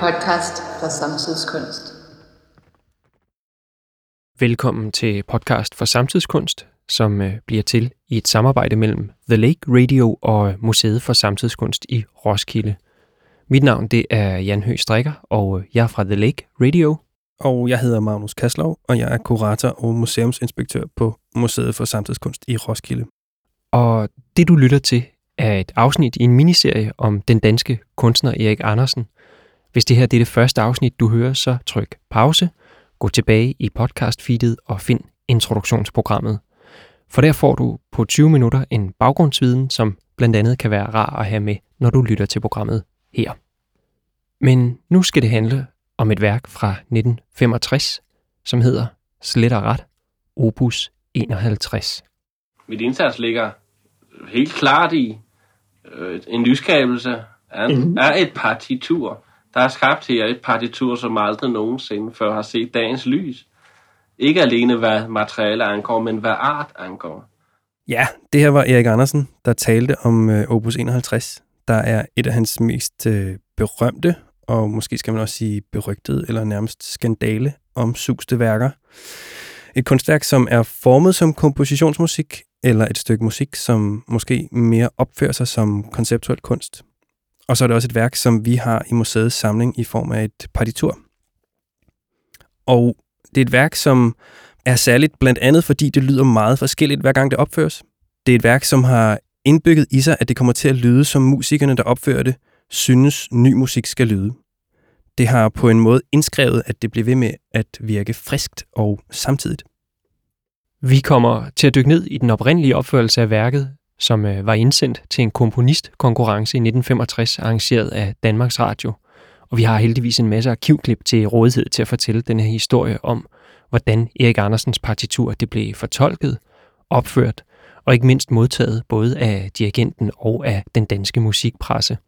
podcast fra Samtidskunst. Velkommen til podcast for Samtidskunst, som bliver til i et samarbejde mellem The Lake Radio og Museet for Samtidskunst i Roskilde. Mit navn det er Jan Høgh Strikker, og jeg er fra The Lake Radio. Og jeg hedder Magnus Kaslov, og jeg er kurator og museumsinspektør på Museet for Samtidskunst i Roskilde. Og det du lytter til er et afsnit i en miniserie om den danske kunstner Erik Andersen. Hvis det her det er det første afsnit, du hører, så tryk pause, gå tilbage i podcastfeedet og find introduktionsprogrammet. For der får du på 20 minutter en baggrundsviden, som blandt andet kan være rar at have med, når du lytter til programmet her. Men nu skal det handle om et værk fra 1965, som hedder Slet og Ret, Opus 51. Mit indsats ligger helt klart i en nyskabelse af et partitur. Der er skabt her et partitur, som aldrig nogensinde før har set dagens lys. Ikke alene hvad materiale angår, men hvad art angår. Ja, det her var Erik Andersen, der talte om Opus 51, der er et af hans mest berømte, og måske skal man også sige berygtede eller nærmest skandale om suste værker. Et kunstværk, som er formet som kompositionsmusik, eller et stykke musik, som måske mere opfører sig som konceptuel kunst. Og så er det også et værk, som vi har i museets samling i form af et partitur. Og det er et værk, som er særligt blandt andet, fordi det lyder meget forskelligt, hver gang det opføres. Det er et værk, som har indbygget i sig, at det kommer til at lyde, som musikerne, der opfører det, synes ny musik skal lyde. Det har på en måde indskrevet, at det bliver ved med at virke friskt og samtidigt. Vi kommer til at dykke ned i den oprindelige opførelse af værket, som var indsendt til en komponistkonkurrence i 1965, arrangeret af Danmarks Radio. Og vi har heldigvis en masse arkivklip til rådighed til at fortælle den her historie om, hvordan Erik Andersens partitur det blev fortolket, opført og ikke mindst modtaget både af dirigenten og af den danske musikpresse.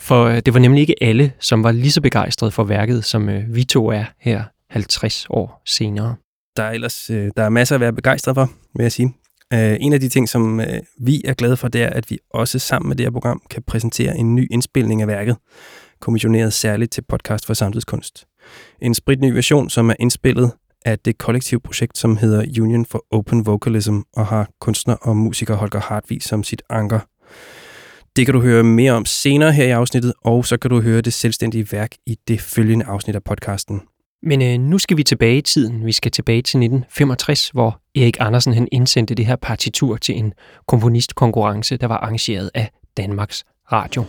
For det var nemlig ikke alle, som var lige så begejstrede for værket, som vi to er her 50 år senere. Der er masser at være begejstret for, vil jeg sige. En af de ting, som vi er glade for, det er, at vi også sammen med det her program kan præsentere en ny indspilning af værket, kommissioneret særligt til podcast for Samtidskunst. En spritny version, som er indspillet af det kollektive projekt, som hedder Union for Open Vocalism, og har kunstner og musiker Holger Hartwig som sit anker. Det kan du høre mere om senere her i afsnittet, og så kan du høre det selvstændige værk i det følgende afsnit af podcasten. Men nu skal vi tilbage i tiden. Vi skal tilbage til 1965, hvor Erik Andersen han indsendte det her partitur til en komponistkonkurrence, der var arrangeret af Danmarks Radio.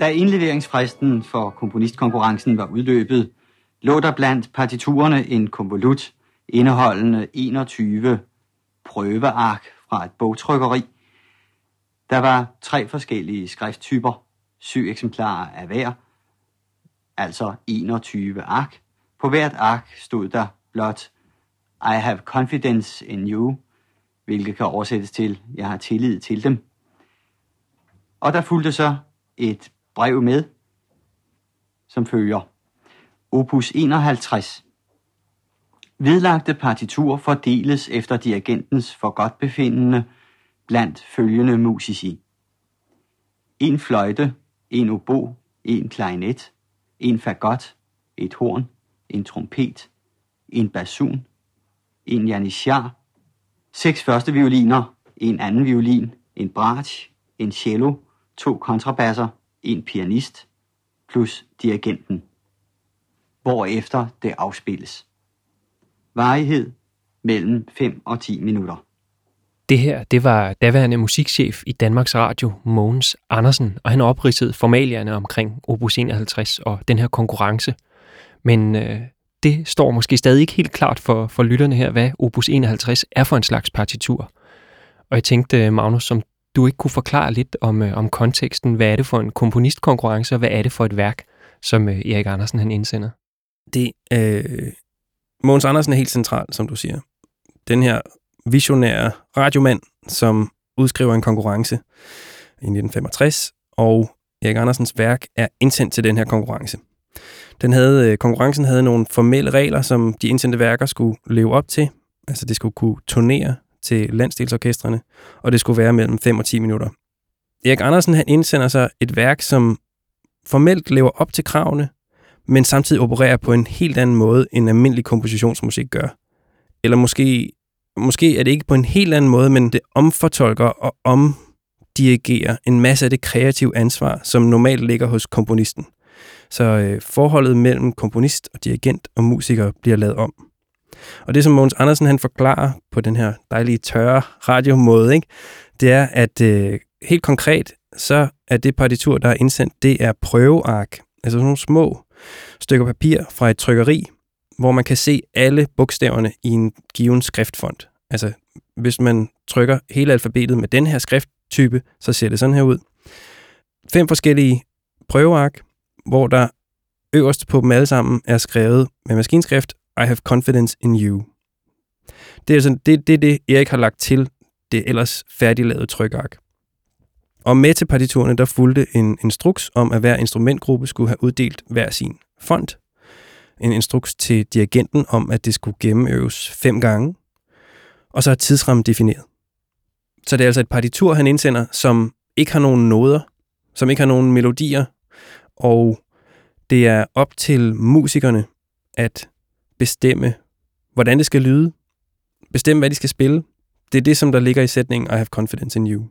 Da indleveringsfristen for komponistkonkurrencen var udløbet, lå der blandt partiturerne en konvolut indeholdende 21 prøveark fra et bogtrykkeri. Der var 3 forskellige skrifttyper, 7 eksemplarer af hver, altså 21 ark. På hvert ark stod der blot I have confidence in you, hvilket kan oversættes til jeg har tillid til dem. Og der fulgte så et brev med, som følger. Opus 51. Vedlagte partitur fordeles efter dirigentens forgodtbefindende blandt følgende musici. 1 fløjte, 1 obo, 1 klarinet, 1 fagot, 1 horn, 1 trompet, 1 basun, 1 janitschar, 6 første violiner, 1 anden violin, 1 bratsch, 1 cello, 2 kontrabasser, 1 pianist plus dirigenten, hvorefter det afspilles. Varighed mellem 5 og 10 minutter. Det her, det var daværende musikchef i Danmarks Radio, Mogens Andersen, og han opridsede formalierne omkring Opus 51 og den her konkurrence. Men det står måske stadig ikke helt klart for lytterne her, hvad Opus 51 er for en slags partitur. Og jeg tænkte, Magnus, som du ikke kunne forklare lidt om konteksten. Hvad er det for en komponistkonkurrence, og hvad er det for et værk, som Erik Andersen han indsender? Mogens Andersen er helt central, som du siger. Den her visionære radiomand, som udskriver en konkurrence i 1965, og Erik Andersens værk er indsendt til den her konkurrence. Konkurrencen havde nogle formelle regler, som de indsendte værker skulle leve op til. Altså det skulle kunne turnere til landsdelsorkestrene, og det skulle være mellem 5 og 10 minutter. Erik Andersen han indsender så et værk, som formelt lever op til kravene, men samtidig opererer på en helt anden måde, end almindelig kompositionsmusik gør. Eller måske er det ikke på en helt anden måde, men det omfortolker og omdirigerer en masse af det kreative ansvar, som normalt ligger hos komponisten. Så forholdet mellem komponist og dirigent og musiker bliver lavet om. Og det, som Mogens Andersen han forklarer på den her dejlige, tørre radiomåde, ikke? Det er, at helt konkret, så er det partitur, der er indsendt, det er prøveark. Altså sådan nogle små stykker papir fra et trykkeri, hvor man kan se alle bogstaverne i en given skriftfont. Altså, hvis man trykker hele alfabetet med den her skrifttype, så ser det sådan her ud. 5 forskellige prøveark, hvor der øverst på dem alle sammen er skrevet med maskinskrift, I have confidence in you. Det er altså, det Erik har lagt til det ellers færdiglavede trykark. Og med til partiturerne, der fulgte en instruks om, at hver instrumentgruppe skulle have uddelt hver sin font. En instruks til dirigenten om, at det skulle gennemøves 5 gange. Og så er tidsrammen defineret. Så det er altså et partitur, han indsender, som ikke har nogen noder, som ikke har nogen melodier, og det er op til musikerne at bestemme, hvordan det skal lyde, bestemme, hvad de skal spille. Det er det, som der ligger i sætningen, I have confidence in you.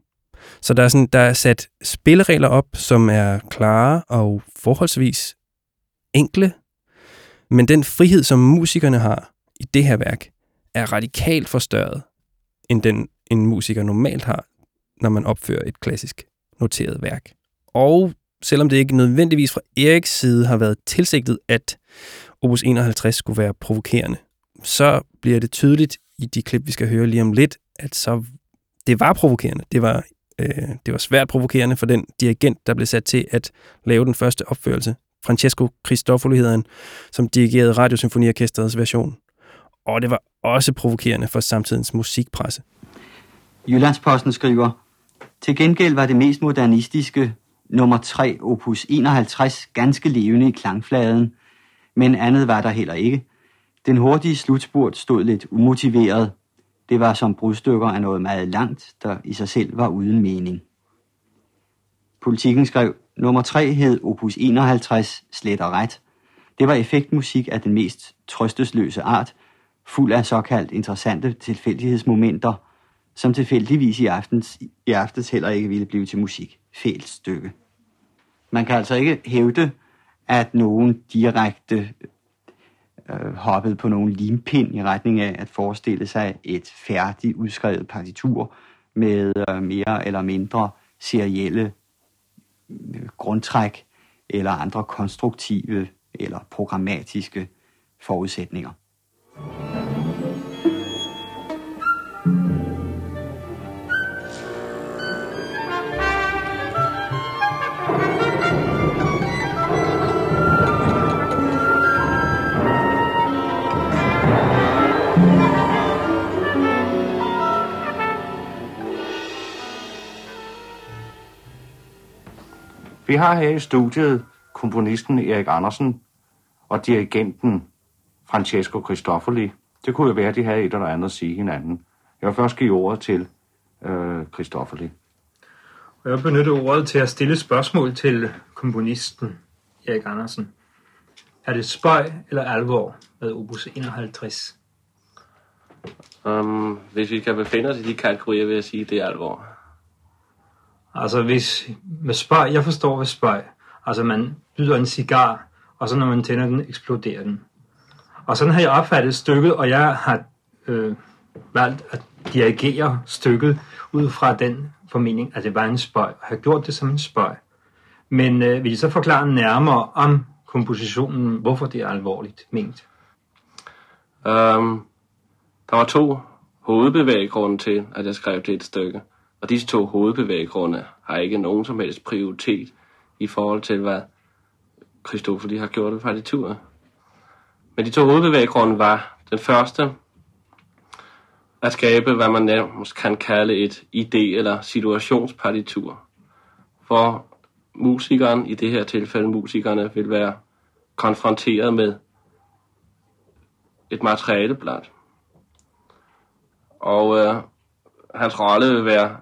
Så der er sat spilleregler op, som er klare og forholdsvis enkle, men den frihed, som musikerne har i det her værk, er radikalt forstørret, end den en musiker normalt har, når man opfører et klassisk noteret værk. Og selvom det ikke nødvendigvis fra Eriks side har været tilsigtet, at Opus 51 skulle være provokerende, så bliver det tydeligt i de klip, vi skal høre lige om lidt, at så det var provokerende. Det var svært provokerende for den dirigent, der blev sat til at lave den første opførelse. Francesco Cristofoli hedder han, som dirigerede Radiosymfoniorkesterets version. Og det var også provokerende for samtidens musikpresse. Jyllandsposten skriver, til gengæld var det mest modernistiske nummer 3, opus 51, ganske levende i klangfladen, men andet var der heller ikke. Den hurtige slutspurt stod lidt umotiveret. Det var som brudstykker af noget meget langt, der i sig selv var uden mening. Politiken skrev, nummer 3 hed opus 51, slet og ret. Det var effektmusik af den mest trøstesløse art, fuld af såkaldt interessante tilfældighedsmomenter, som tilfældigvis i aftes heller ikke ville blive til musik. Fælt stykke. Man kan altså ikke hævde, at nogen direkte hoppede på nogen limpind i retning af at forestille sig et færdigt udskrevet partitur med mere eller mindre serielle grundtræk eller andre konstruktive eller programmatiske forudsætninger. Vi har her i studiet komponisten Erik Andersen og dirigenten Francesco Cristofoli. Det kunne jo være, at de havde et eller andet at sige hinanden. Jeg vil først give ordet til Cristofoli. Og jeg benytter ordet til at stille spørgsmål til komponisten Erik Andersen. Er det spøg eller alvor med opus 51? Hvis vi kan befinde os i de kategorier, vil jeg sige, at det er alvor. Altså hvis med spøg, jeg forstår ved spøg. Altså man byder en cigar, og så når man tænder den, eksploderer den. Og sådan har jeg opfattet stykket, og jeg har valgt at dirigere stykket ud fra den formening, at det var en spøg, og har gjort det som en spøg. Men vil I så forklare nærmere om kompositionen, hvorfor det er alvorligt ment? Der var 2 hovedbevæggrunde til, at jeg skrev det et stykke. Og disse 2 hovedbevæggrunde har ikke nogen som helst prioritet i forhold til, hvad Cristofoli har gjort ved partituret. Men de 2 hovedbevæggrunde var den første at skabe, hvad man nærmest kan kalde et idé- eller situationspartitur, hvor musikeren, i det her tilfælde musikerne, vil være konfronteret med et materialeblad. Og hans rolle vil være,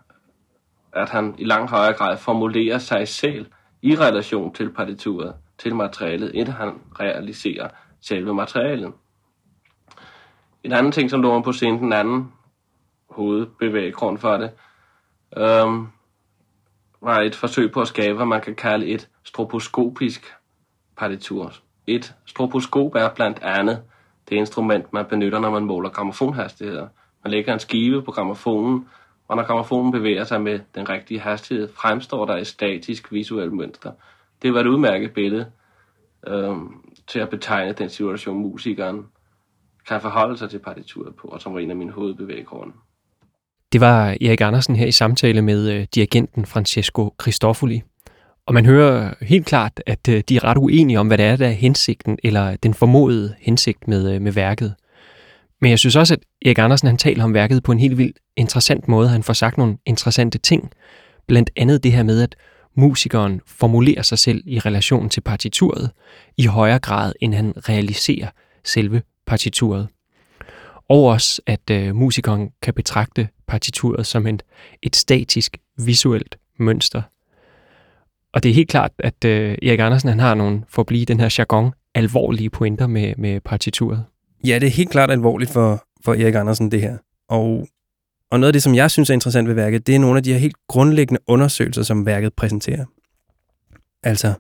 at han i langt højere grad formulerer sig selv i relation til partituret, til materialet, inden han realiserer selve materialet. En anden ting, som lå på scenen, den anden hovedbevæggrund for det, var et forsøg på at skabe, hvad man kan kalde et stroboskopisk partitur. Et stroboskop er blandt andet det instrument, man benytter, når man måler grammofonhastigheder. Man lægger en skive på grammofonen, og når grammofonen bevæger sig med den rigtige hastighed, fremstår der et statisk visuelt mønster. Det var et udmærket billede til at betegne den situation, musikeren kan forholde sig til partituret på, og som var en af mine hovedbevæggrunde. Det var Erik Andersen her i samtale med dirigenten Francesco Cristofoli. Og man hører helt klart, at de er ret uenige om, hvad det er, der er hensigten, eller den formodede hensigt med værket. Men jeg synes også, at Erik Andersen han taler om værket på en helt vildt interessant måde. Han får sagt nogle interessante ting. Blandt andet det her med, at musikeren formulerer sig selv i relation til partituret i højere grad, end han realiserer selve partituret. Og også, at musikeren kan betragte partituret som et statisk visuelt mønster. Og det er helt klart, at Erik Andersen han har nogle, for at blive den her jargon, alvorlige pointer med partituret. Ja, det er helt klart alvorligt for Erik Andersen, det her. Og noget af det, som jeg synes er interessant ved værket, det er nogle af de her helt grundlæggende undersøgelser, som værket præsenterer. Altså,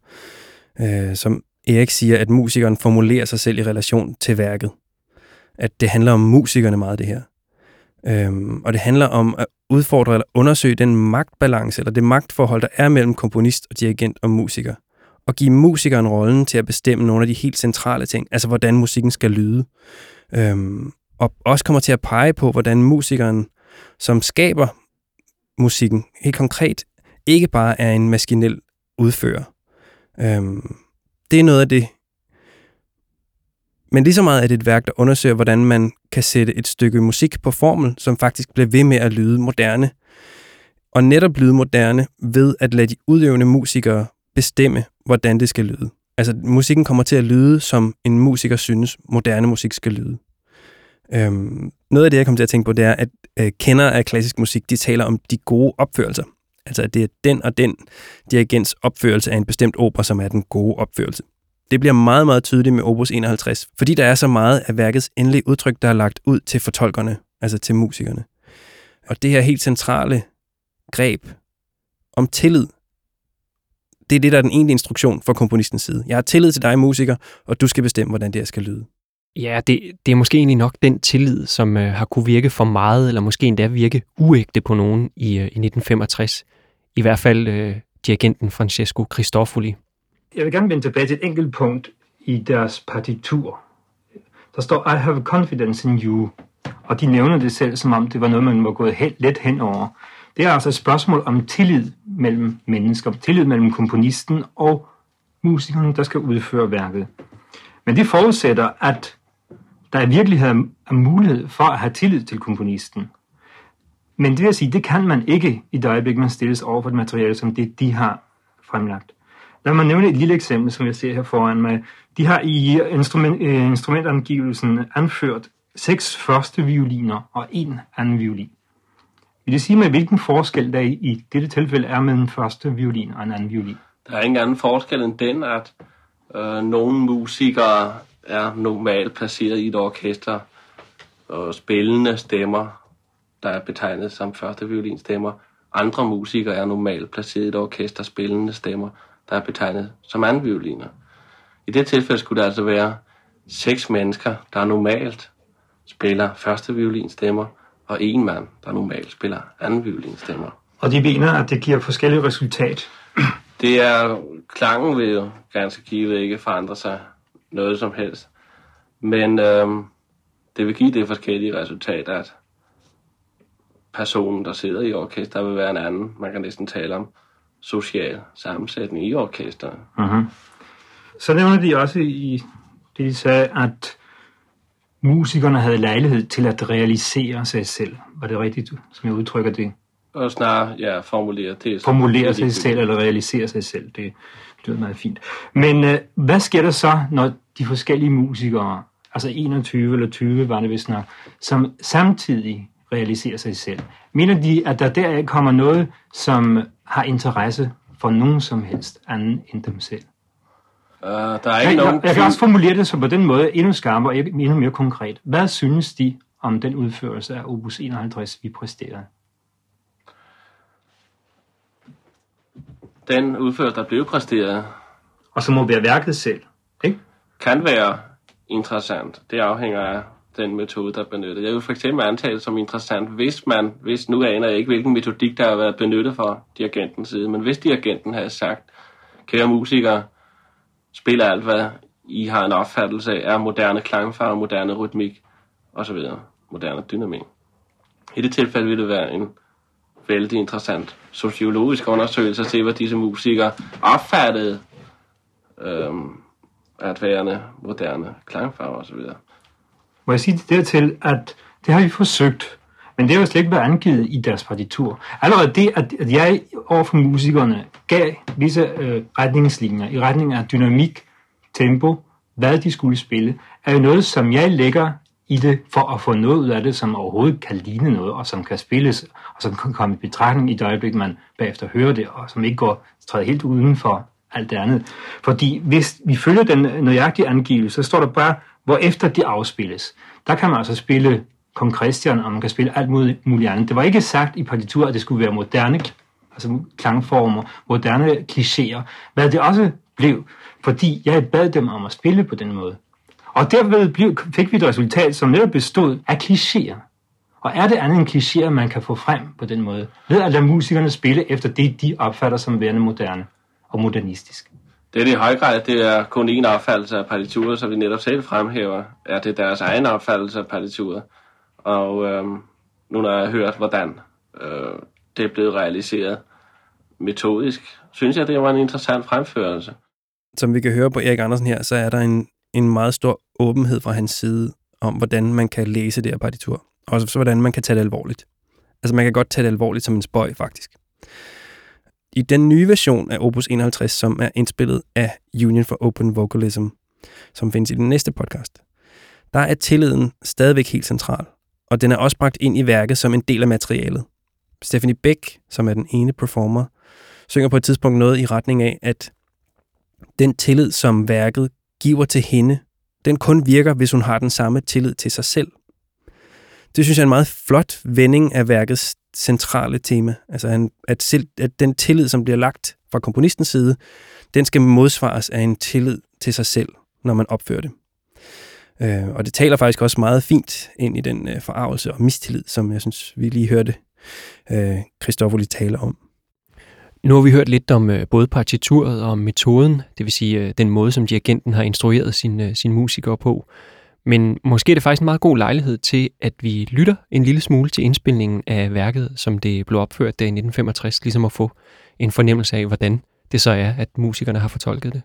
som Erik siger, at musikeren formulerer sig selv i relation til værket. At det handler om musikerne meget, det her. Og det handler om at udfordre eller undersøge den magtbalance, eller det magtforhold, der er mellem komponist og dirigent og musiker. Og give musikeren rollen til at bestemme nogle af de helt centrale ting, altså hvordan musikken skal lyde. Og også kommer til at pege på, hvordan musikeren, som skaber musikken, helt konkret, ikke bare er en maskinel udfører. Det er noget af det. Men lige så meget er det et værk, der undersøger, hvordan man kan sætte et stykke musik på formel, som faktisk bliver ved med at lyde moderne. Og netop lyde moderne ved at lade de udøvende musikere bestemme, hvordan det skal lyde. Altså, musikken kommer til at lyde, som en musiker synes, moderne musik skal lyde. Noget af det, jeg kommer til at tænke på, det er, at kendere af klassisk musik, de taler om de gode opførelser. Altså, at det er den og den dirigents opførelse af en bestemt opera, som er den gode opførelse. Det bliver meget, meget tydeligt med Opus 51, fordi der er så meget af værkets endelige udtryk, der er lagt ud til fortolkerne, altså til musikerne. Og det her helt centrale greb om tillid, det er det, der er den egentlige instruktion fra komponistens side. Jeg har tillid til dig, musiker, og du skal bestemme, hvordan det her skal lyde. Ja, det er måske egentlig nok den tillid, som har kunne virke for meget, eller måske endda virke uægte på nogen i 1965. I hvert fald dirigenten Francesco Cristofoli. Jeg vil gerne vende tilbage til et enkelt punkt i deres partitur. Der står, I have confidence in you. Og de nævner det selv, som om det var noget, man må gå let hen over. Det er altså et spørgsmål om tillid mellem mennesker, tillid mellem komponisten og musikeren, der skal udføre værket. Men det forudsætter, at der i virkeligheden er mulighed for at have tillid til komponisten. Men det vil sige, det kan man ikke i det øjeblik, man stilles over for et materiale, som det, de har fremlagt. Lad mig nævne et lille eksempel, som jeg ser her foran mig. De har i instrumentangivelsen anført 6 første violiner og 1 anden violin. Vil det sige med, hvilken forskel der i dette tilfælde er mellem første violin og en anden violin? Der er ingen anden forskel end den, at nogle musikere er normalt placeret i et orkester, og spillende stemmer, der er betegnet som første violinstemmer. Andre musikere er normalt placeret i et orkester, spillende stemmer, der er betegnet som anden violiner. I det tilfælde skulle der altså være 6 mennesker, der normalt spiller første violinstemmer, og en mand, der normalt spiller anden violinstemmer. Og de mener, at det giver forskellige resultat. Det er, klangen vil jo ganske givet ikke forandre sig noget som helst. Men det vil give det forskellige resultat, at personen, der sidder i orkester, vil være en anden. Man kan næsten tale om social sammensætning i orkesteret. Mm-hmm. Så nævner de også i det, de sagde, at musikerne havde lejlighed til at realisere sig selv. Var det rigtigt, som jeg udtrykker det? Og snarere formulere sig selv eller realisere sig selv. Det lyder meget fint. Men hvad sker der så, når de forskellige musikere, altså 21 eller 20 var det vist nok, som samtidig realiserer sig selv? Mener de, at der deraf kommer noget, som har interesse for nogen som helst anden end dem selv? Jeg kan også formulere det så på den måde endnu skarpere og endnu mere konkret. Hvad synes de om den udførelse af Opus 51, vi præsterede? Den udførelse, der blev præsteret, og så må være værket selv, ikke? Kan være interessant. Det afhænger af den metode, der er benyttet. Jeg vil for eksempel antage det som interessant, hvis nu aner jeg ikke, hvilken metodik, der har været benyttet fra dirigentens side, men hvis dirigenten havde sagt, kære musikere, spiller alt, hvad I har en opfattelse af moderne klangfarver, moderne rytmik osv., moderne dynamik. I det tilfælde ville det være en vældig interessant sociologisk undersøgelse at se, hvad disse musikere opfattede at være moderne klangfarver osv. Må jeg sige det dertil, at det har vi forsøgt, men det har jo slet ikke været angivet i deres partitur. Allerede det, at jeg overfor musikerne gav visse retningslinjer i retning af dynamik, tempo, hvad de skulle spille, er jo noget, som jeg lægger i det for at få noget ud af det, som overhovedet kan ligne noget, og som kan spilles, og som kan komme i betragtning i det øjeblik, man bagefter hører det, og som ikke går træder helt uden for alt det andet. Fordi hvis vi følger den nøjagtige angivelse, så står der bare, hvorefter de afspilles. Der kan man altså spille Kong Christian, og man kan spille alt muligt andet. Det var ikke sagt i partitur, at det skulle være moderne altså klangformer, moderne klichéer, hvad det også blev, fordi jeg bad dem om at spille på den måde. Og derved fik vi et resultat, som netop bestod af klichéer. Og er det andet end klichéer, man kan få frem på den måde, ved at lade musikerne spille efter det, de opfatter som værende moderne og modernistisk? Det i høj grad, det er kun én opfattelse af partituret, som vi netop selv fremhæver, at det er deres egen opfattelse af partituret. Og nu når jeg har hørt, hvordan det er blevet realiseret metodisk, synes jeg, det var en interessant fremførelse. Som vi kan høre på Erik Andersen her, så er der en meget stor åbenhed fra hans side om, hvordan man kan læse det her partitur. Og så hvordan man kan tage det alvorligt. Altså man kan godt tage det alvorligt som en spøg, faktisk. I den nye version af Opus 51, som er indspillet af Union for Open Vocalism, som findes i den næste podcast, der er tilliden stadigvæk helt central, og den er også bragt ind i værket som en del af materialet. Stephanie Beck, som er den ene performer, synger på et tidspunkt noget i retning af, at den tillid, som værket giver til hende, den kun virker, hvis hun har den samme tillid til sig selv. Det synes jeg er en meget flot vending af værkets centrale tema. Altså at den tillid, som bliver lagt fra komponistens side, den skal modsvares af en tillid til sig selv, når man opfører det. Og det taler faktisk også meget fint ind i den forarvelse og mistillid, som jeg synes, vi lige hørte Cristofoli tale om. Nu har vi hørt lidt om både partituret og metoden, det vil sige den måde, som dirigenten har instrueret sine musikere på. Men måske er det faktisk en meget god lejlighed til, at vi lytter en lille smule til indspilningen af værket, som det blev opført der i 1965, ligesom at få en fornemmelse af, hvordan det så er, at musikerne har fortolket det.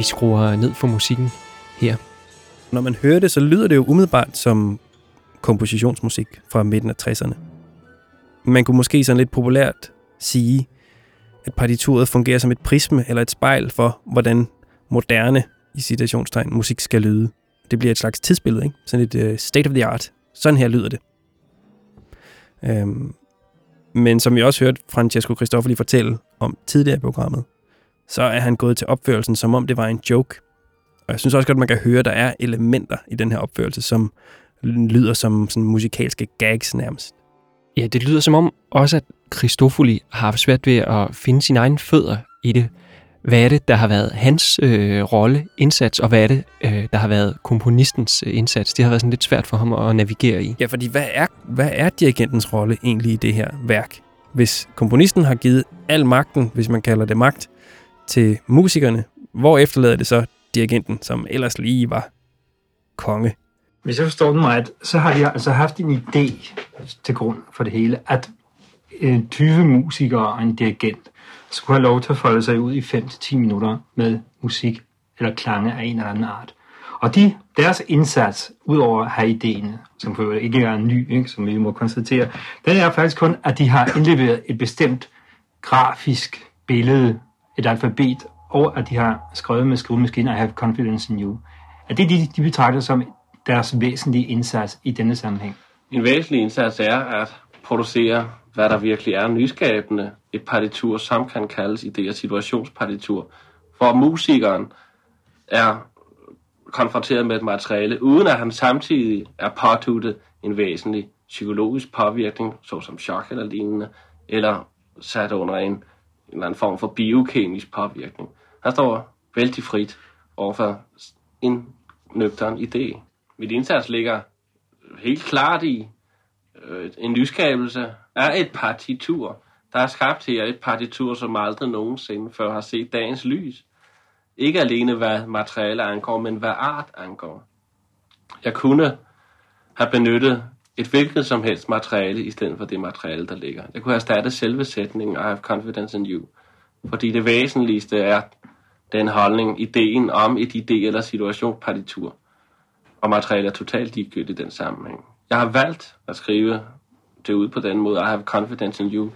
vi skruer ned for musikken her. Når man hører det, så lyder det jo umiddelbart som kompositionsmusik fra midten af 60'erne. Man kunne måske sådan lidt populært sige, at partituret fungerer som et prisme eller et spejl for, hvordan moderne, i citationstegn, musik skal lyde. Det bliver et slags tidsbillede, ikke? Sådan et state of the art. Sådan her lyder det. Men som vi også hørte Francesco Cristofoli fortælle om tidligere i programmet, så er han gået til opførelsen, som om det var en joke. Og jeg synes også godt, man kan høre, at der er elementer i den her opførelse, som lyder som sådan musikalske gags nærmest. Ja, det lyder som om også, at Cristofoli har haft svært ved at finde sine egne fødder i det. Hvad er det, der har været hans rolle, indsats, og hvad er det, der har været komponistens indsats? Det har været sådan lidt svært for ham at navigere i. Ja, fordi hvad er dirigentens rolle egentlig i det her værk? Hvis komponisten har givet al magten, hvis man kalder det magt, til musikerne, hvor efterlader det så dirigenten, som ellers lige var konge? Hvis jeg forstår den ret, så har de altså haft en idé til grund for det hele, at 20 musikere og en dirigent skulle have lov til at folde sig ud i 5-10 minutter med musik eller klange af en eller anden art. Og deres indsats, udover at have idéerne, som for øvrigt ikke er ny, ikke, som vi må konstatere, den er faktisk kun, at de har indleveret et bestemt grafisk billede, et alfabet, og at de har skrevet med skrivemaskiner, I have confidence in you. At det er det, de betragter som deres væsentlige indsats i denne sammenhæng. En væsentlig indsats er at producere, hvad der virkelig er nyskabende, et partitur, som kan kaldes idé- og situationspartitur, hvor musikeren er konfronteret med et materiale, uden at han samtidig er påduttet en væsentlig psykologisk påvirkning, såsom chok eller lignende, eller sat under en eller anden form for biokemisk påvirkning. Han står vældig frit overfor en nøgtern idé. Mit indsats ligger helt klart i en nyskabelse af et partitur. Der er skabt her et partitur, som aldrig nogensinde før har set dagens lys. Ikke alene hvad materialer angår, men hvad art angår. Jeg kunne have benyttet et hvilket som helst materiale, i stedet for det materiale, der ligger. Jeg kunne have startet selve sætningen, I have confidence in you. Fordi det væsentligste er den holdning, ideen om et idé- eller situationspartitur. Og materiale er totalt ligegyldigt i den sammenhæng. Jeg har valgt at skrive det ud på den måde, I have confidence in you,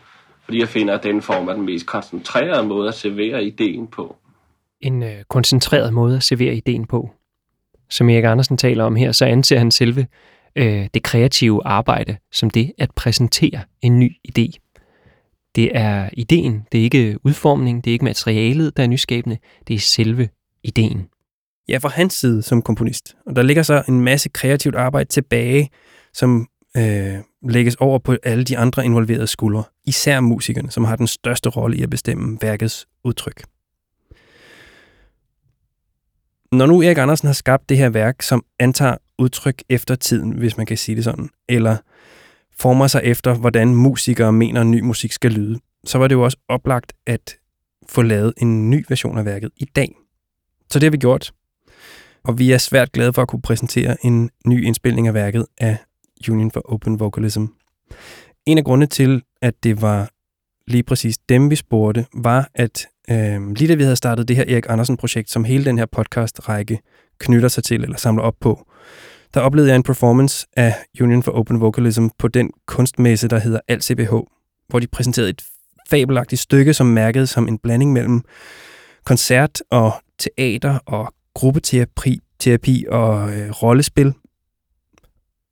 fordi jeg finder, at den form er den mest koncentrerede måde at servere ideen på. En koncentreret måde at servere ideen på. Som Erik Andersen taler om her, så anser han selve det kreative arbejde som det at præsentere en ny idé. Det er ideen, det er ikke udformningen, det er ikke materialet, der er nyskabende, det er selve ideen. Ja, fra hans side som komponist. Og der ligger så en masse kreativt arbejde tilbage, som lægges over på alle de andre involverede skuldre, især musikerne, som har den største rolle i at bestemme værkets udtryk. Når nu Erik Andersen har skabt det her værk, som antager udtryk efter tiden, hvis man kan sige det sådan, eller former sig efter, hvordan musikere mener, ny musik skal lyde, så var det jo også oplagt at få lavet en ny version af værket i dag. Så det har vi gjort, og vi er svært glade for at kunne præsentere en ny indspilning af værket af Union for Open Vocalism. En af grundene til, at det var lige præcis dem, vi spurgte, var, at lige da vi havde startet det her Erik Andersen-projekt, som hele den her podcast-række knytter sig til eller samler op på, der oplevede jeg en performance af Union for Open Vocalism på den kunstmesse, der hedder AlCBH, hvor de præsenterede et fabelagtigt stykke, som mærkede som en blanding mellem koncert og teater og gruppeterapi og rollespil.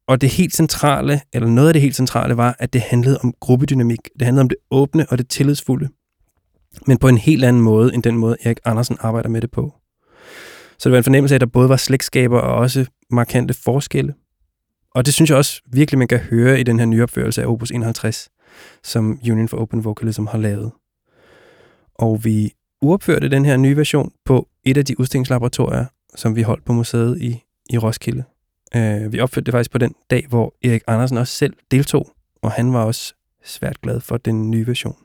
Og det helt centrale, eller noget af det helt centrale, var, at det handlede om gruppedynamik. Det handlede om det åbne og det tillidsfulde. Men på en helt anden måde, end den måde Erik Andersen arbejder med det på. Så det var en fornemmelse af, at der både var slægtskaber og også markante forskelle. Og det synes jeg også virkelig, man kan høre i den her nyopførelse af Opus 51, som Union for Open Vocalism har lavet. Og vi uopførte den her nye version på et af de udstillingslaboratorier, som vi holdt på museet i Roskilde. Vi opførte det faktisk på den dag, hvor Erik Andersen også selv deltog, og han var også svært glad for den nye version.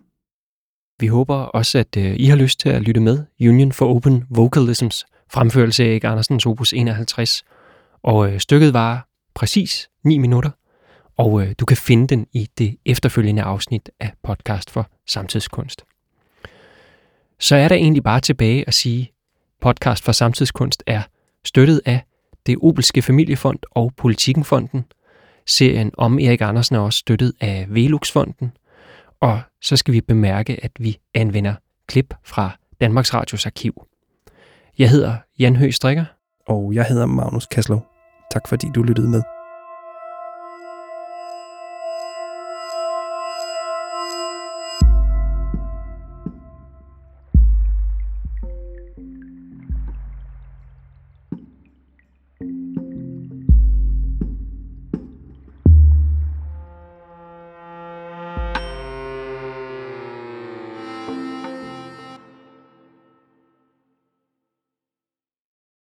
Vi håber også, at I har lyst til at lytte med Union for Open Vocalisms fremførelse af Erik Andersens Opus 51. Og stykket varer præcis 9 minutter, og du kan finde den i det efterfølgende afsnit af Podcast for Samtidskunst. Så er der egentlig bare tilbage at sige, Podcast for Samtidskunst er støttet af det Obelske Familiefond og Politikenfonden. Serien om Erik Andersen er også støttet af Veluxfonden. Og så skal vi bemærke, at vi anvender klip fra Danmarks Radios arkiv. Jeg hedder Jan Høgh Strikker. Og jeg hedder Magnus Kaslov. Tak fordi du lyttede med.